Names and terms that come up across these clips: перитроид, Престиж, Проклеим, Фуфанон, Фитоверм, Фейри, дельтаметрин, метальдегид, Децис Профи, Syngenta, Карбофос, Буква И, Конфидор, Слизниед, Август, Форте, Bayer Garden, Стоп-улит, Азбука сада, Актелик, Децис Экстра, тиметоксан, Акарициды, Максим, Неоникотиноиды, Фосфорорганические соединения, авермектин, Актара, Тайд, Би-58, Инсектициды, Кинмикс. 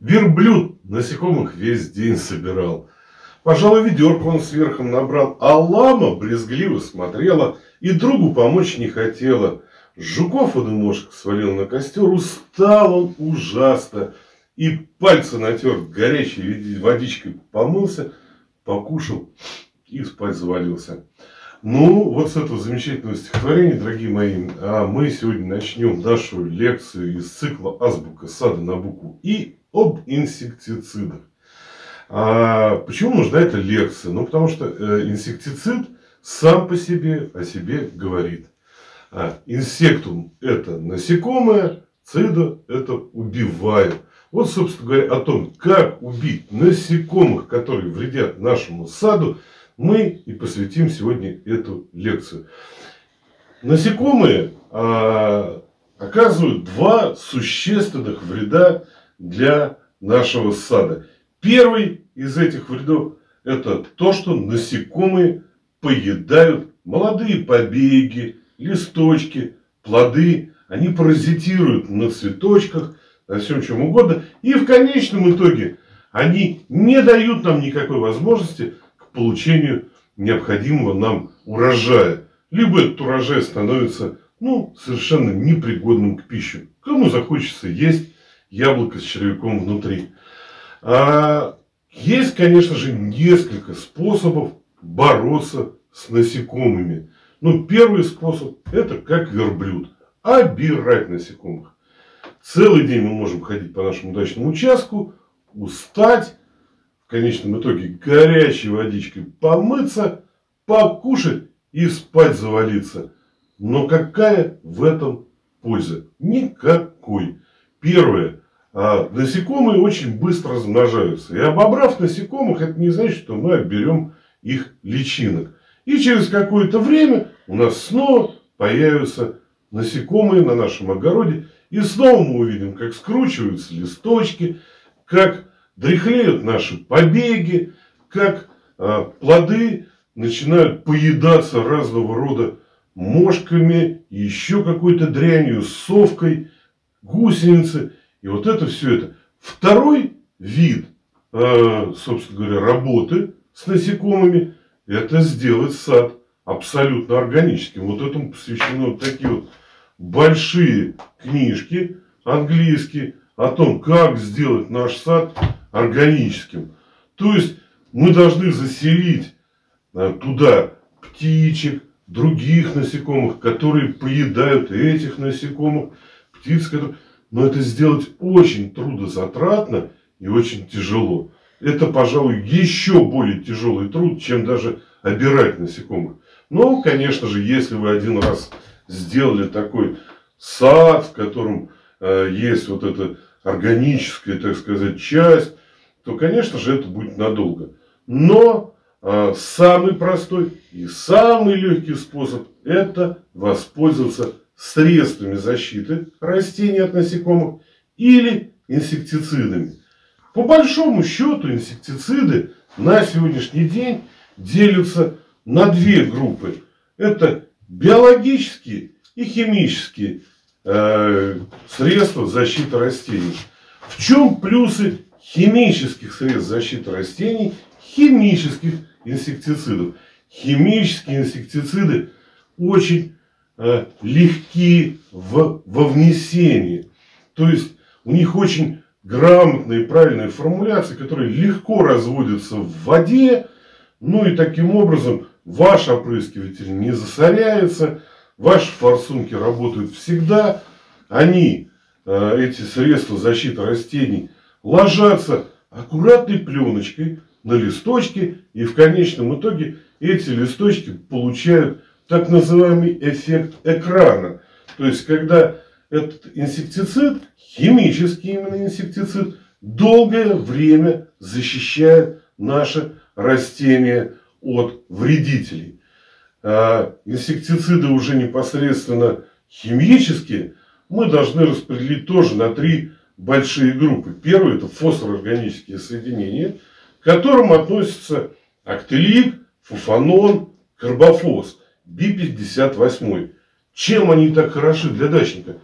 Верблюд насекомых весь день собирал. Пожалуй, ведерко он сверху набрал. А лама брезгливо смотрела и другу помочь не хотела. Жуков он и мошек свалил на костер. Устал он ужасно. И пальцы натер горячей водичкой, помылся, покушал и спать завалился. Ну, вот с этого замечательного стихотворения, дорогие мои, мы сегодня начнем нашу лекцию из цикла «Азбука сада» на букву «И» об инсектицидах. Почему нужна эта лекция? Ну, потому что инсектицид сам по себе о себе говорит. Инсектум – это насекомое, цида – это убивает. Вот, собственно говоря, о том, как убить насекомых, которые вредят нашему саду, мы и посвятим сегодня эту лекцию. Насекомые оказывают два существенных вреда для нашего сада. Первый из этих вредов – это то, что насекомые поедают молодые побеги, листочки, плоды. Они паразитируют на цветочках, на всем чем угодно. И в конечном итоге они не дают нам никакой возможности к получению необходимого нам урожая. Либо этот урожай становится совершенно непригодным к пище. Кому захочется есть яблоко с червяком внутри. Есть, конечно же, несколько способов бороться с насекомыми. Но первый способ – это как верблюд. Обирать насекомых. Целый день мы можем ходить по нашему дачному участку, устать, в конечном итоге горячей водичкой помыться, покушать и спать завалиться. Но какая в этом польза? Никакой. Первое. Насекомые очень быстро размножаются. И обобрав насекомых, это не значит, что мы оберем их личинок. И через какое-то время у нас снова появятся насекомые на нашем огороде. И снова мы увидим, как скручиваются листочки, как дряхлеют наши побеги, как плоды начинают поедаться разного рода мошками, еще какой-то дрянью, совкой, гусеницей. И вот это все это. Второй вид, собственно говоря, работы с насекомыми – это сделать сад абсолютно органическим. Вот этому посвящены вот такие вот большие книжки английские о том, как сделать наш сад органическим. То есть мы должны заселить туда птичек, других насекомых, которые поедают этих насекомых, птиц, которые... Но это сделать очень трудозатратно и очень тяжело. Это, пожалуй, еще более тяжелый труд, чем даже обирать насекомых. Но, конечно же, если вы один раз сделали такой сад, в котором есть вот эта органическая, так сказать, часть, то, конечно же, это будет надолго. Но самый простой и самый легкий способ – это воспользоваться средствами защиты растений от насекомых или инсектицидами. По большому счету инсектициды на сегодняшний день делятся на две группы. Это биологические и химические средства защиты растений. В чем плюсы химических средств защиты растений, химических инсектицидов? Химические инсектициды очень легки во внесении. То есть у них очень грамотные и правильные формуляции, которые легко разводятся в воде. Ну и таким образом ваш опрыскиватель не засоряется, ваши форсунки работают всегда. Они, эти средства защиты растений, ложатся аккуратной пленочкой на листочки. И в конечном итоге эти листочки получают так называемый эффект экрана. То есть, когда этот инсектицид, химический именно инсектицид, долгое время защищает наше растение от вредителей. Инсектициды уже непосредственно химические мы должны распределить тоже на три большие группы. Первая – это фосфорорганические соединения, к которым относятся Актелик, Фуфанон, Карбофос. Би-58. Чем они так хороши для дачника?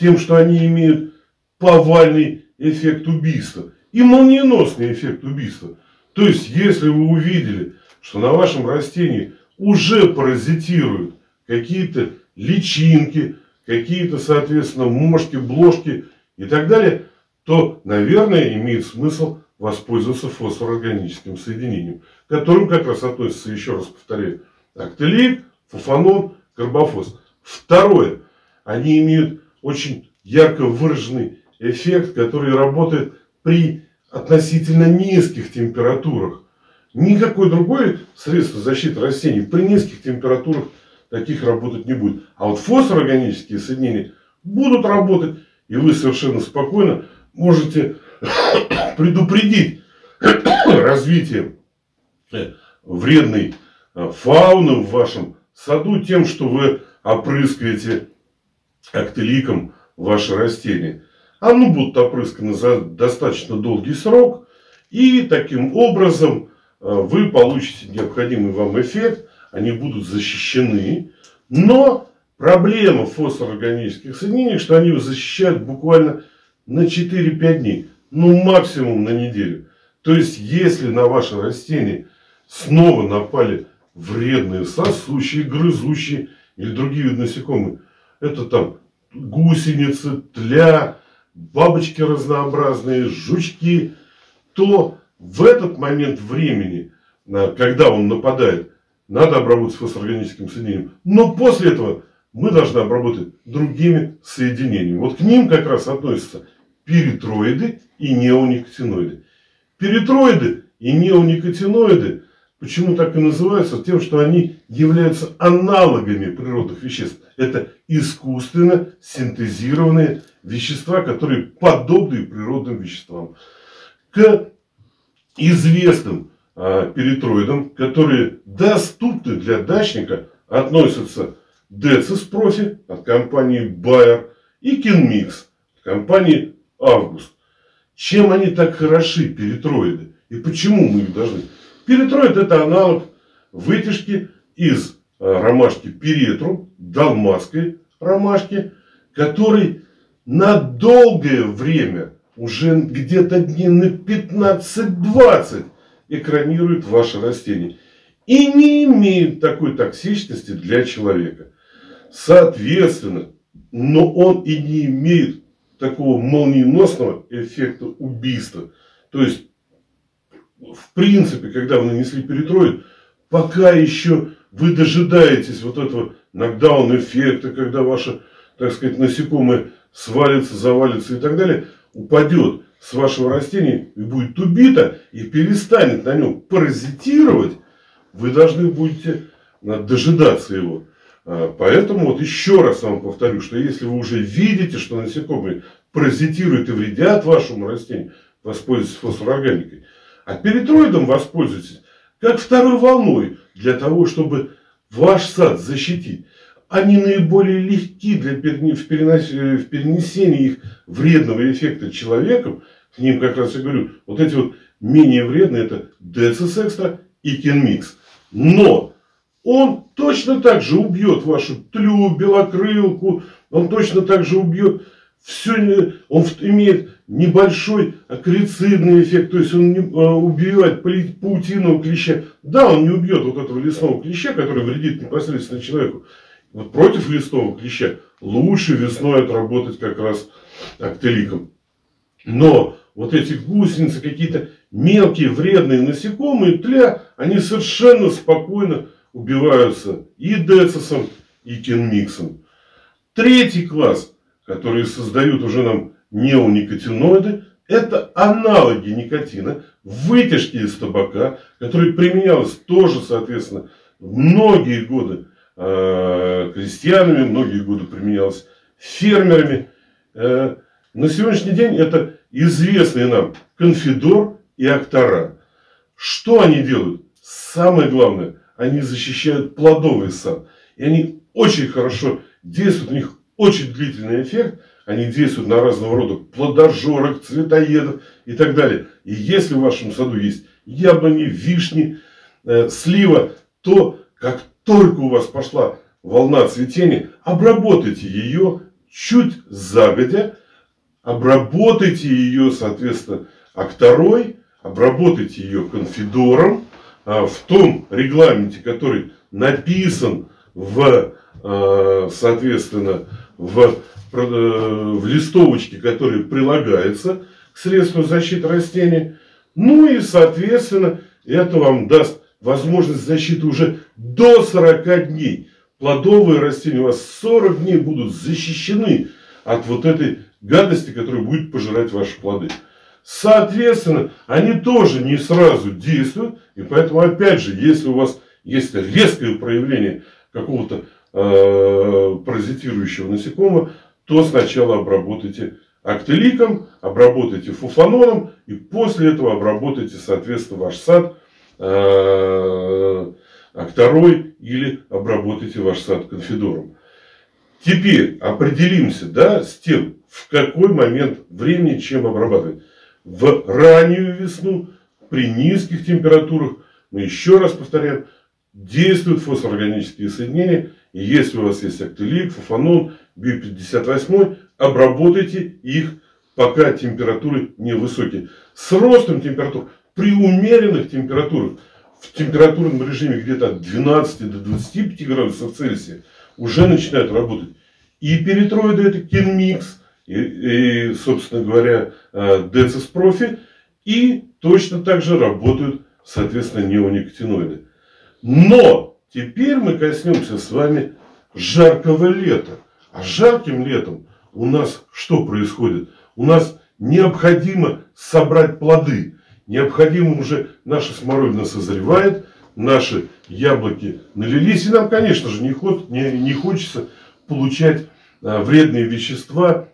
Тем, что они имеют повальный эффект убийства. и молниеносный эффект убийства. То есть, если вы увидели, что на вашем растении уже паразитируют какие-то личинки, какие-то, соответственно, мошки, блошки и так далее, то, наверное, имеет смысл воспользоваться фосфорорганическим соединением, к которым как раз относятся, еще раз повторяю, актелик, фуфанон, карбофос. Второе. Они имеют очень ярко выраженный эффект, который работает при относительно низких температурах. Никакое другое средство защиты растений при низких температурах таких работать не будет. А вот фосфорорганические соединения будут работать, и вы совершенно спокойно можете предупредить развитие вредной фауны в вашем саду тем, что вы опрыскиваете актеликом ваши растения. Оно будет опрыскано за достаточно долгий срок, и таким образом вы получите необходимый вам эффект. Они будут защищены, но проблема фосфорорганических соединений, что они защищают буквально на 4-5 дней, ну максимум на неделю. То есть, если на ваше растение снова напали вредные сосущие, грызущие или другие виды насекомых, это там гусеницы, тля, бабочки разнообразные, жучки, то в этот момент времени, когда он нападает, надо обработать фосфорорганическим соединением. Но после этого мы должны обработать другими соединениями. Вот к ним как раз относятся перитроиды и неоникотиноиды. Перитроиды и неоникотиноиды почему так и называются? Тем, что они являются аналогами природных веществ. Это искусственно синтезированные вещества, которые подобны природным веществам. К известным перитроидам, которые доступны для дачника, относятся Децис Профи от компании Bayer и Кинмикс от компании Август. Чем они так хороши, перитроиды, и почему мы их должны? Перитроид — это аналог вытяжки из ромашки перетру, далматской ромашки, который на долгое время, уже где-то дней на 15-20, экранирует ваше растение и не имеет такой токсичности для человека. Соответственно, но он и не имеет такого молниеносного эффекта убийства. То есть, в принципе, когда вы нанесли перитроид, пока еще вы дожидаетесь вот этого нокдаун-эффекта, когда ваше, так сказать, насекомое свалится, завалится и так далее, упадет с вашего растения и будет убито, и перестанет на нем паразитировать, вы должны будете дожидаться его. Поэтому вот еще раз вам повторю, что если вы уже видите, что насекомые паразитируют и вредят вашему растению, воспользуйтесь фосфорорганикой. А перитроидом воспользуйтесь как второй волной для того, чтобы ваш сад защитить. Они наиболее легки для перенесения их вредного эффекта человеком. К ним, как раз я говорю, вот эти вот менее вредные — это Децис Экстра и Кинмикс. Но он точно так же убьет вашу тлю, белокрылку, он точно так же убьет все, он имеет небольшой акарицидный эффект, то есть он не убивает паутинного клеща. Да, он не убьет вот этого лесного клеща, который вредит непосредственно человеку. Вот против лесного клеща лучше весной отработать как раз актеликом. Но вот эти гусеницы, какие-то мелкие вредные насекомые, тля, они совершенно спокойно убиваются и Децисом, и Кинмиксом. Третий класс, который создают уже нам неоникотиноиды, это аналоги никотина, вытяжки из табака, которые применялось тоже, соответственно, многие годы крестьянами, многие годы применялось фермерами. На сегодняшний день это известные нам конфидор и актара. Что они делают? Самое главное, они защищают плодовый сад. И они очень хорошо действуют, у них очень длительный эффект. Они действуют на разного рода плодожорок, цветоедов и так далее. И если в вашем саду есть яблони, вишни, слива, то как только у вас пошла волна цветения, обработайте ее чуть загодя, обработайте ее, соответственно, Акторой, обработайте ее конфидором в том регламенте, который написан в, соответственно, в листовочке, которая прилагается к средству защиты растений. Ну и, соответственно, это вам даст возможность защиты уже до 40 дней. Плодовые растения у вас 40 дней будут защищены от вот этой гадости, которая будет пожирать ваши плоды. Соответственно, они тоже не сразу действуют. И поэтому, опять же, если у вас есть резкое проявление какого-то паразитирующего насекомого, то сначала обработайте актеликом, обработайте фуфаноном, и после этого обработайте, соответственно, ваш сад акторой или обработайте ваш сад конфидором. Теперь определимся, да, с тем, в какой момент времени чем обрабатывать. В раннюю весну при низких температурах, мы еще раз повторяем, действуют фосфорорганические соединения. И если у вас есть актелик, фуфанон, Би-58, обработайте их, пока температуры невысокие. С ростом температур, при умеренных температурах, в температурном режиме где-то от 12 до 25 градусов Цельсия, уже начинают работать и перитроиды, это Кинмикс, и, собственно говоря, Децис Профи, и точно так же работают, соответственно, неоникотиноиды. Но теперь мы коснемся с вами жаркого лета. А жарким летом у нас что происходит? У нас необходимо собрать плоды. Необходимо уже, наша смородина созревает, наши яблоки налились. И нам, конечно же, не хочется получать вредные вещества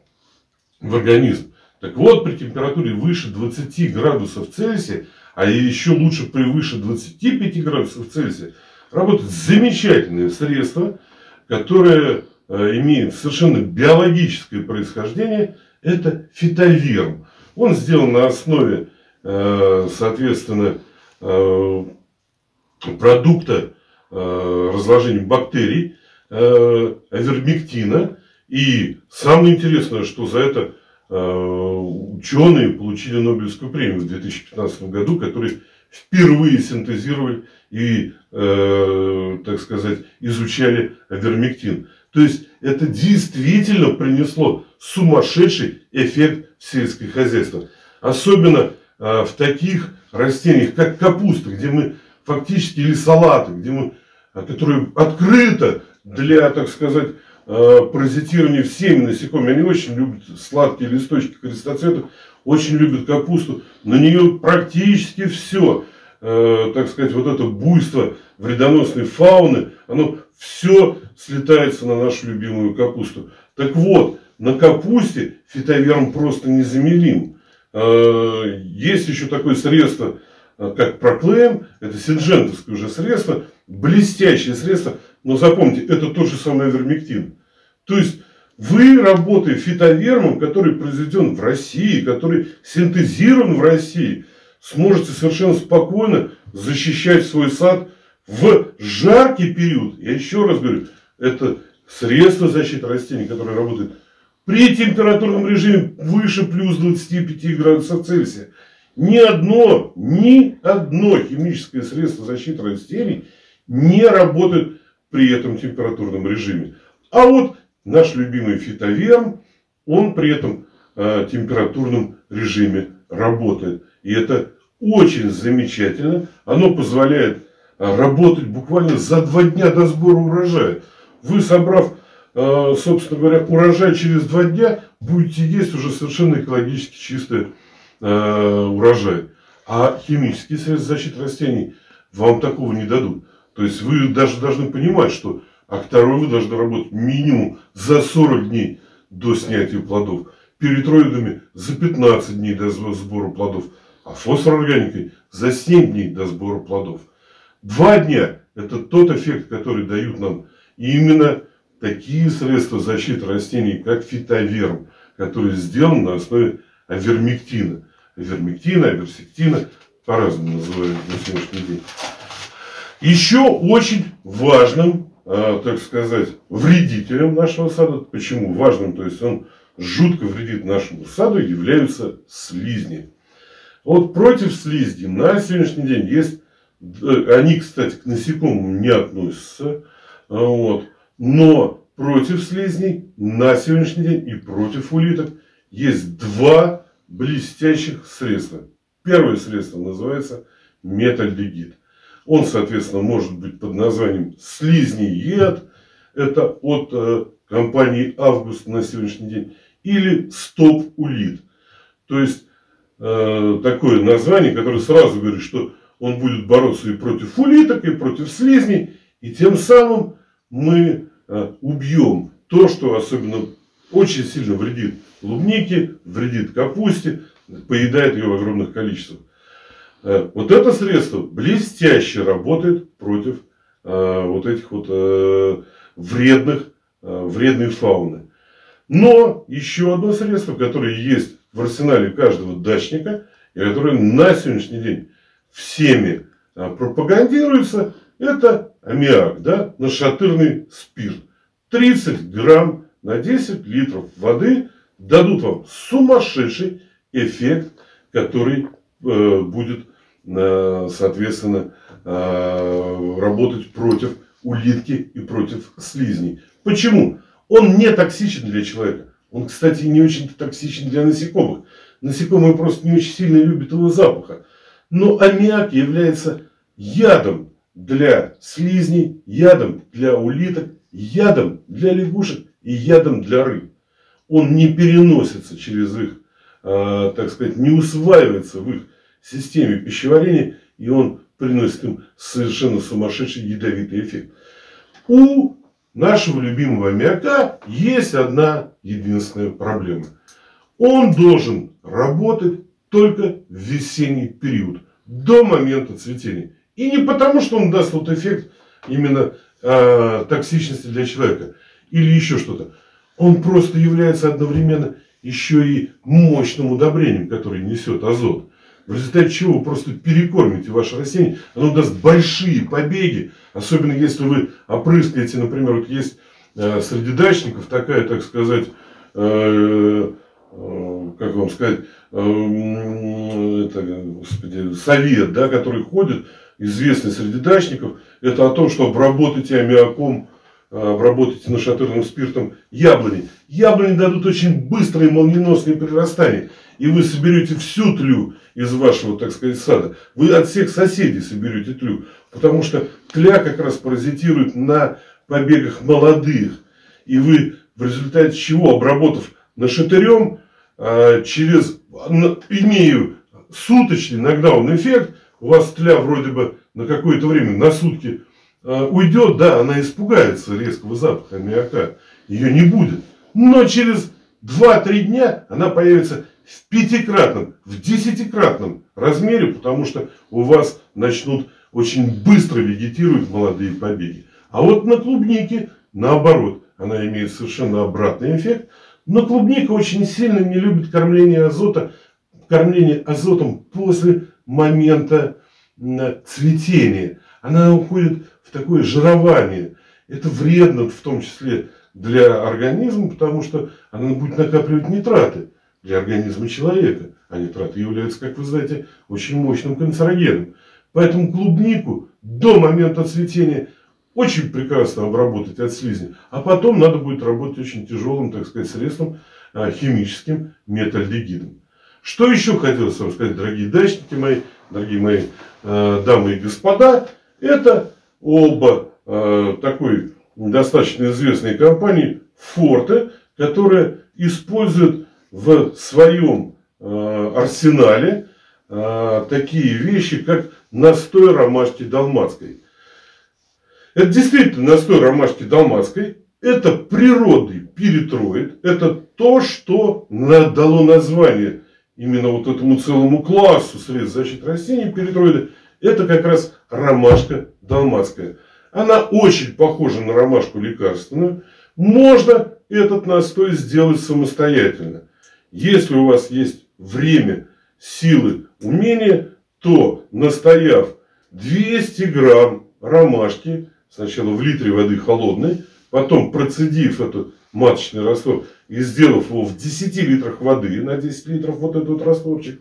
в организм. Так вот, при температуре выше 20 градусов Цельсия, а еще лучше превыше 25 градусов Цельсия, работает замечательное средство, которое имеет совершенно биологическое происхождение. Это фитоверм. Он сделан на основе, соответственно, продукта разложения бактерий, авермектина. И самое интересное, что за это ученые получили Нобелевскую премию в 2015 году, которые впервые синтезировали и, так сказать, изучали авермектин. То есть, это действительно принесло сумасшедший эффект в сельское хозяйство. Особенно в таких растениях, как капуста, где мы фактически, или салаты, где мы, которые открыто для, так сказать, паразитирования всеми насекомыми. Они очень любят сладкие листочки крестоцветов, очень любят капусту. На нее практически все, так сказать, вот это буйство вредоносной фауны, оно все слетается на нашу любимую капусту. Так вот, на капусте фитоверм просто незаменим. Есть еще такое средство, как Проклеим, это сингентовское уже средство, блестящее средство, но запомните, это тот же самый авермектин. То есть, вы работаете фитовермом, который произведен в России, который синтезирован в России, сможете совершенно спокойно защищать свой сад в жаркий период. Я еще раз говорю, это средство защиты растений, которое работает при температурном режиме выше плюс 25 градусов Цельсия. Ни одно химическое средство защиты растений не работает при этом температурном режиме. А вот наш любимый фитоверм, он при этом температурном режиме работает. И это очень замечательно. Оно позволяет работать буквально за 2 дня до сбора урожая. Вы, собрав, собственно говоря, урожай через 2 дня, будете есть уже совершенно экологически чистый урожай. А химические средства защиты растений вам такого не дадут. То есть, вы даже должны понимать, что актарой вы должны работать минимум за 40 дней до снятия плодов. Перитроидами за 15 дней до сбора плодов. А фосфорорганикой за 7 дней до сбора плодов. 2 дня – это тот эффект, который дают нам именно такие средства защиты растений, как фитоверм, который сделан на основе авермектина. Авермектина, аверсектина, по-разному называют на сегодняшний день. Еще очень важным, так сказать, вредителем нашего сада, почему важным, то есть он жутко вредит нашему саду, являются слизни. Вот против слизни на сегодняшний день есть, они, кстати, к насекомым не относятся, вот, но против слизней на сегодняшний день и против улиток есть два блестящих средства. Первое средство называется метальдегид. Он, соответственно, может быть под названием слизниед. Это от компании «Август» на сегодняшний день. Или «Стоп-улит». То есть, такое название, которое сразу говорит, что он будет бороться и против улиток, и против слизней. И тем самым мы убьем то, что особенно очень сильно вредит клубнике, вредит капусте, поедает ее в огромных количествах. Вот это средство блестяще работает против вот этих вот вредной фауны. Но еще одно средство, которое есть в арсенале каждого дачника, и которое на сегодняшний день всеми пропагандируется, это аммиак, да, нашатырный спирт. 30 грамм на 10 литров воды дадут вам сумасшедший эффект, который будет, соответственно, работать против улитки и против слизней. Почему? Он не токсичен для человека. Он, кстати, не очень токсичен для насекомых. Насекомые просто не очень сильно любят его запаха. Но аммиак является ядом для слизней, ядом для улиток, ядом для лягушек и ядом для рыб. Он не переносится через их, так сказать, не усваивается в их системе пищеварения, и он приносит им совершенно сумасшедший ядовитый эффект. У нашего любимого аммиака есть одна единственная проблема. Он должен работать только в весенний период, до момента цветения. И не потому, что он даст вот эффект именно токсичности для человека или еще что-то. Он просто является одновременно еще и мощным удобрением, которое несет азот. В результате чего вы просто перекормите ваше растение. Оно даст большие побеги. Особенно если вы опрыскаете, например, вот есть среди дачников такая, так сказать, как вам сказать, это, господи, совет, да, который ходит, известный среди дачников. Это о том, что обработайте аммиаком, обработайте нашатырным спиртом яблони. Яблони дадут очень быстрое молниеносное прирастание. И вы соберете всю тлю из вашего, так сказать, сада. Вы от всех соседей соберете тлю. Потому что тля как раз паразитирует на побегах молодых. И вы в результате чего, обработав нашатырем, имея суточный нокдаун эффект, у вас тля вроде бы на какое-то время, на сутки, уйдет, да, она испугается резкого запаха аммиака, ее не будет. Но через 2-3 дня она появится в 5-кратном, в 10-кратном размере, потому что у вас начнут очень быстро вегетировать молодые побеги. А вот на клубнике, наоборот, она имеет совершенно обратный эффект. Но клубника очень сильно не любит кормление азотом после момента цветения. Она уходит в такое жирование. Это вредно в том числе для организма, потому что она будет накапливать нитраты для организма человека. А нитраты являются, как вы знаете, очень мощным канцерогеном. Поэтому клубнику до момента цветения очень прекрасно обработать от слизни. А потом надо будет работать очень тяжелым, так сказать, средством, химическим метальдегидом. Что еще хотелось вам сказать, дорогие дачники мои, дорогие мои дамы и господа. Это оба такой достаточно известной компании Форте, которая использует в своем арсенале такие вещи, как настой ромашки далматской. Это действительно настой ромашки далматской. Это природный пиретроид. Это то, что дало название именно вот этому целому классу средств защиты растений пиретроида. Это как раз ромашка далматская. Она очень похожа на ромашку лекарственную. Можно этот настой сделать самостоятельно. Если у вас есть время, силы, умения, то, настояв 200 грамм ромашки, сначала в литре воды холодной, потом процедив этот маточный раствор и сделав его в 10 литрах воды, на 10 литров вот этот растворчик,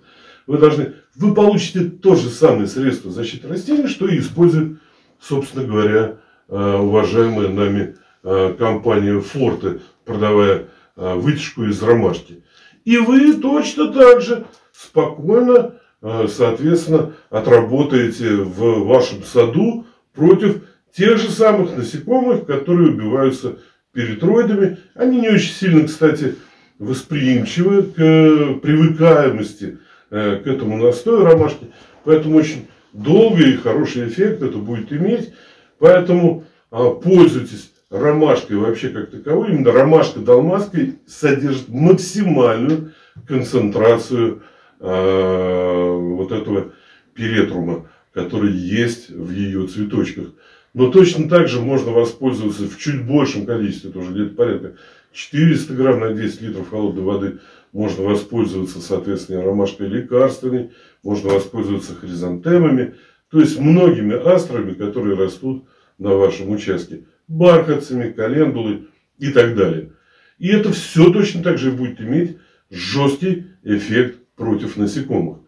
вы должны, вы получите то же самое средство защиты растений, что и использует, собственно говоря, уважаемая нами компания Форте, продавая вытяжку из ромашки. И вы точно так же спокойно, соответственно, отработаете в вашем саду против тех же самых насекомых, которые убиваются перитроидами. Они не очень сильно, кстати, восприимчивы к привыкаемости к этому настою ромашки. Поэтому очень долгий и хороший эффект это будет иметь. Поэтому пользуйтесь ромашкой вообще как таковой. Именно ромашка-долмаска содержит максимальную концентрацию вот этого перетрума, который есть в ее цветочках. Но точно так же можно воспользоваться в чуть большем количестве, тоже где-то порядка 400 грамм на 10 литров холодной воды. Можно воспользоваться, соответственно, ромашкой лекарственной, можно воспользоваться хризантемами, то есть многими астрами, которые растут на вашем участке, бархатцами, календулой и так далее. И это все точно так же будет иметь жесткий эффект против насекомых.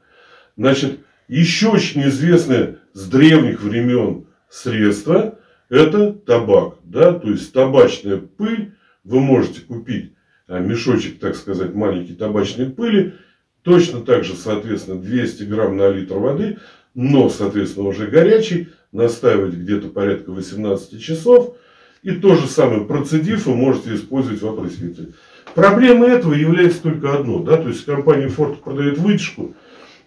Значит, еще очень известное с древних времен средство — это табак, да, то есть табачная пыль. Вы можете купить мешочек, так сказать, маленькой табачной пыли, точно так же, соответственно, 200 грамм на литр воды, но, соответственно, уже горячий, настаивать где-то порядка 18 часов. И то же самое, процедив, вы можете использовать в опрыскивателе. Проблемой этого является только одно, да, то есть компания Форте продает вытяжку,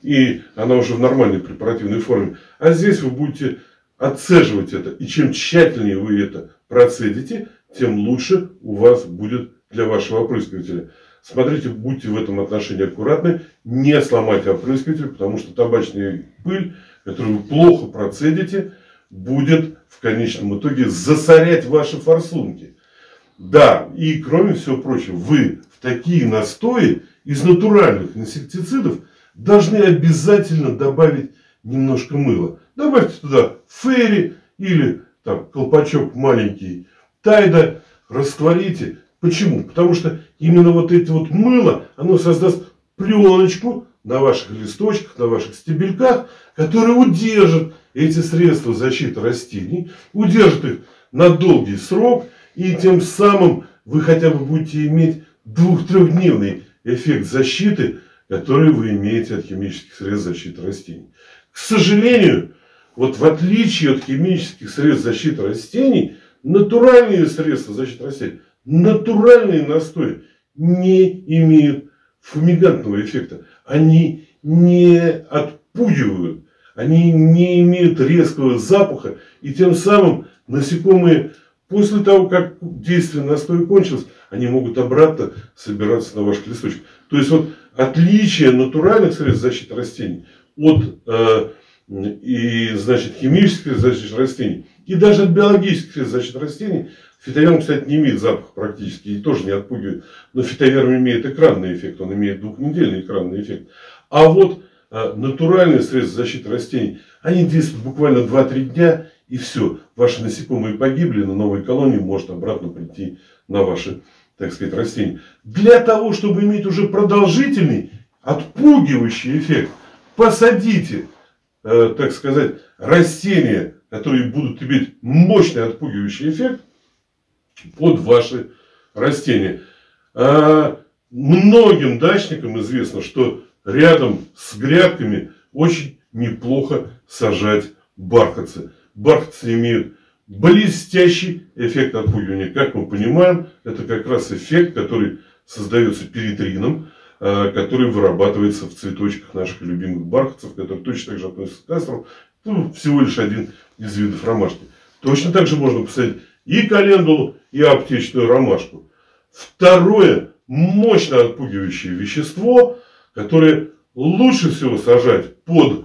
и она уже в нормальной препаративной форме, а здесь вы будете отцеживать это, и чем тщательнее вы это процедите, тем лучше у вас будет для вашего опрыскивателя. Смотрите, будьте в этом отношении аккуратны, не сломайте опрыскиватель, потому что табачная пыль, которую вы плохо процедите, будет в конечном итоге засорять ваши форсунки. Да, и кроме всего прочего, вы в такие настои из натуральных инсектицидов должны обязательно добавить немножко мыла. Добавьте туда фейри или там колпачок маленький тайда, растворите. Почему? Потому что именно вот это вот мыло, оно создаст пленочку на ваших листочках, на ваших стебельках, которая удержит эти средства защиты растений, удержит их на долгий срок, и тем самым вы хотя бы будете иметь 2-3-дневный эффект защиты, который вы имеете от химических средств защиты растений. К сожалению, вот в отличие от химических средств защиты растений, натуральные средства защиты растений, натуральные настои не имеют фумигантного эффекта. Они не отпугивают, они не имеют резкого запаха, и тем самым насекомые после того, как действие настоя кончилось, они могут обратно собираться на ваших листочках. То есть вот отличие натуральных средств защиты растений от химических защит растений и даже от биологических средств защиты растений. Фитоверм, кстати, не имеет запаха практически и тоже не отпугивает. Но фитоверм имеет экранный эффект, он имеет двухнедельный экранный эффект. А вот натуральные средства защиты растений, они действуют буквально 2-3 дня, и все. Ваши насекомые погибли, но новые колонии может обратно прийти на ваши, так сказать, растения. Для того, чтобы иметь уже продолжительный, отпугивающий эффект, посадите, так сказать, растения, которые будут иметь мощный отпугивающий эффект под ваши растения. Многим дачникам известно, что рядом с грядками очень неплохо сажать бархатцы. Бархатцы имеют блестящий эффект отпугивания. Как мы понимаем, это как раз эффект, который создается перитрином, который вырабатывается в цветочках наших любимых бархатцев, которые точно так же относятся к астрам. Ну, всего лишь один из видов ромашки. Точно так же можно посадить и календулу, и аптечную ромашку. Второе мощно отпугивающее вещество, которое лучше всего сажать под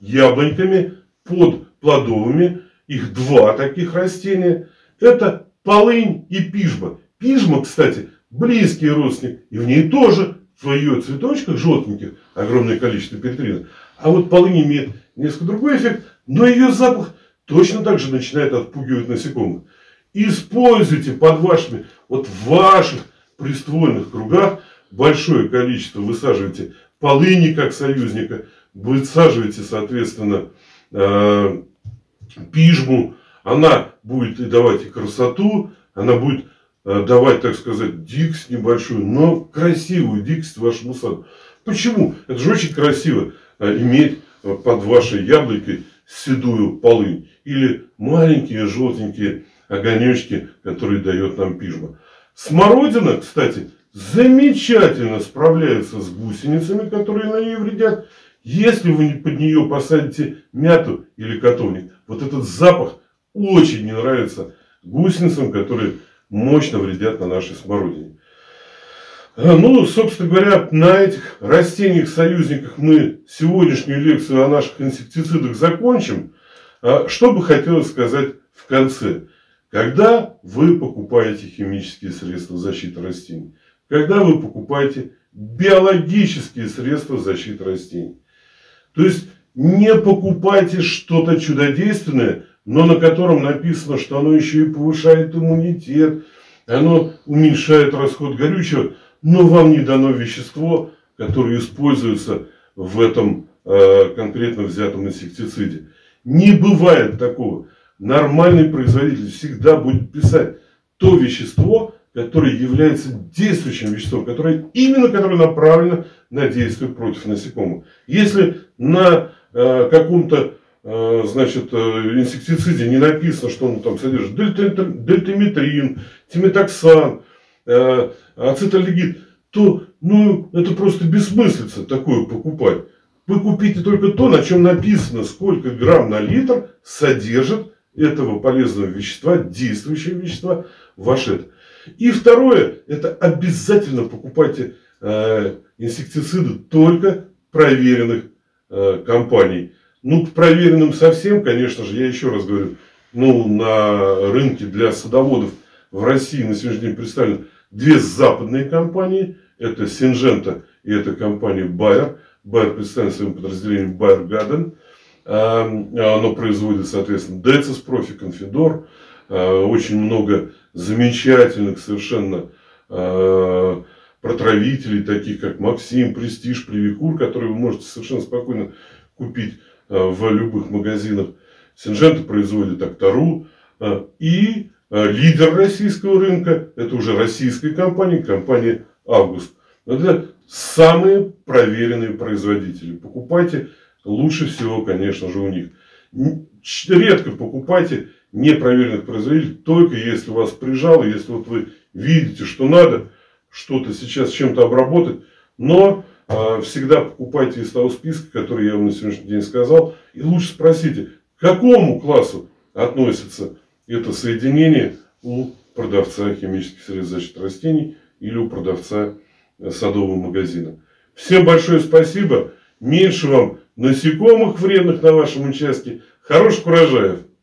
яблоньками, под плодовыми. Их два таких растения. Это полынь и пижма. Пижма, кстати, близкий родственник. И в ней тоже, в ее цветочках желтеньких, огромное количество перитрина. А вот полынь имеет несколько другой эффект, но ее запах точно так же начинает отпугивать насекомых. Используйте под вашими, вот в ваших приствольных кругах, большое количество высаживайте полыни как союзника, высаживаете, соответственно, пижму, она будет и давать и красоту, она будет давать, так сказать, дикость небольшую, но красивую дикость вашему саду. Почему? Это же очень красиво иметь под вашей яблонькой седую полынь или маленькие желтенькие огонечки, которые дает нам пижма. Смородина, кстати, замечательно справляется с гусеницами, которые на ней вредят. Если вы под нее посадите мяту или котовник, вот этот запах очень не нравится гусеницам, которые мощно вредят на нашей смородине. Ну, собственно говоря, на этих растениях-союзниках мы сегодняшнюю лекцию о наших инсектицидах закончим. Что бы хотелось сказать в конце. Когда вы покупаете химические средства защиты растений, когда вы покупаете биологические средства защиты растений. То есть, не покупайте что-то чудодейственное, но на котором написано, что оно еще и повышает иммунитет, оно уменьшает расход горючего, но вам не дано вещество, которое используется в этом конкретно взятом инсектициде. Не бывает такого. Нормальный производитель всегда будет писать то вещество, которое является действующим веществом, которое направлено на действие против насекомых. Если на каком-то инсектициде не написано, что он там содержит дельтаметрин, тиметоксан, ацетальдегид, то это просто бессмыслица такое покупать. Вы купите только то, на чем написано, сколько грамм на литр содержит этого полезного вещества, действующего вещества, ваш это. И второе, это обязательно покупайте инсектициды только проверенных компаний. Ну, к проверенным совсем, конечно же, я еще раз говорю, на рынке для садоводов в России на сегодняшний день представлены две западные компании. Это Syngenta и это компания Bayer. Bayer представлен своим подразделением Bayer Garden. Оно производит, соответственно, Децис Профи, Конфидор. Очень много замечательных совершенно протравителей, таких как Максим, Престиж, Привикур, которые вы можете совершенно спокойно купить в любых магазинах. Syngenta производит Актару. И лидер российского рынка, это уже российская компания Август. Это самые проверенные производители. Покупайте лучше всего, конечно же, у них. Редко покупайте непроверенных производителей, только если вас прижало, если вы видите, что надо что-то сейчас чем-то обработать, но всегда покупайте из того списка, который я вам на сегодняшний день сказал, и лучше спросите, к какому классу относится это соединение у продавца химических средств защиты растений или у продавца садового магазина. Всем большое спасибо, меньше вам насекомых вредных на вашем участке, хороших урожаев!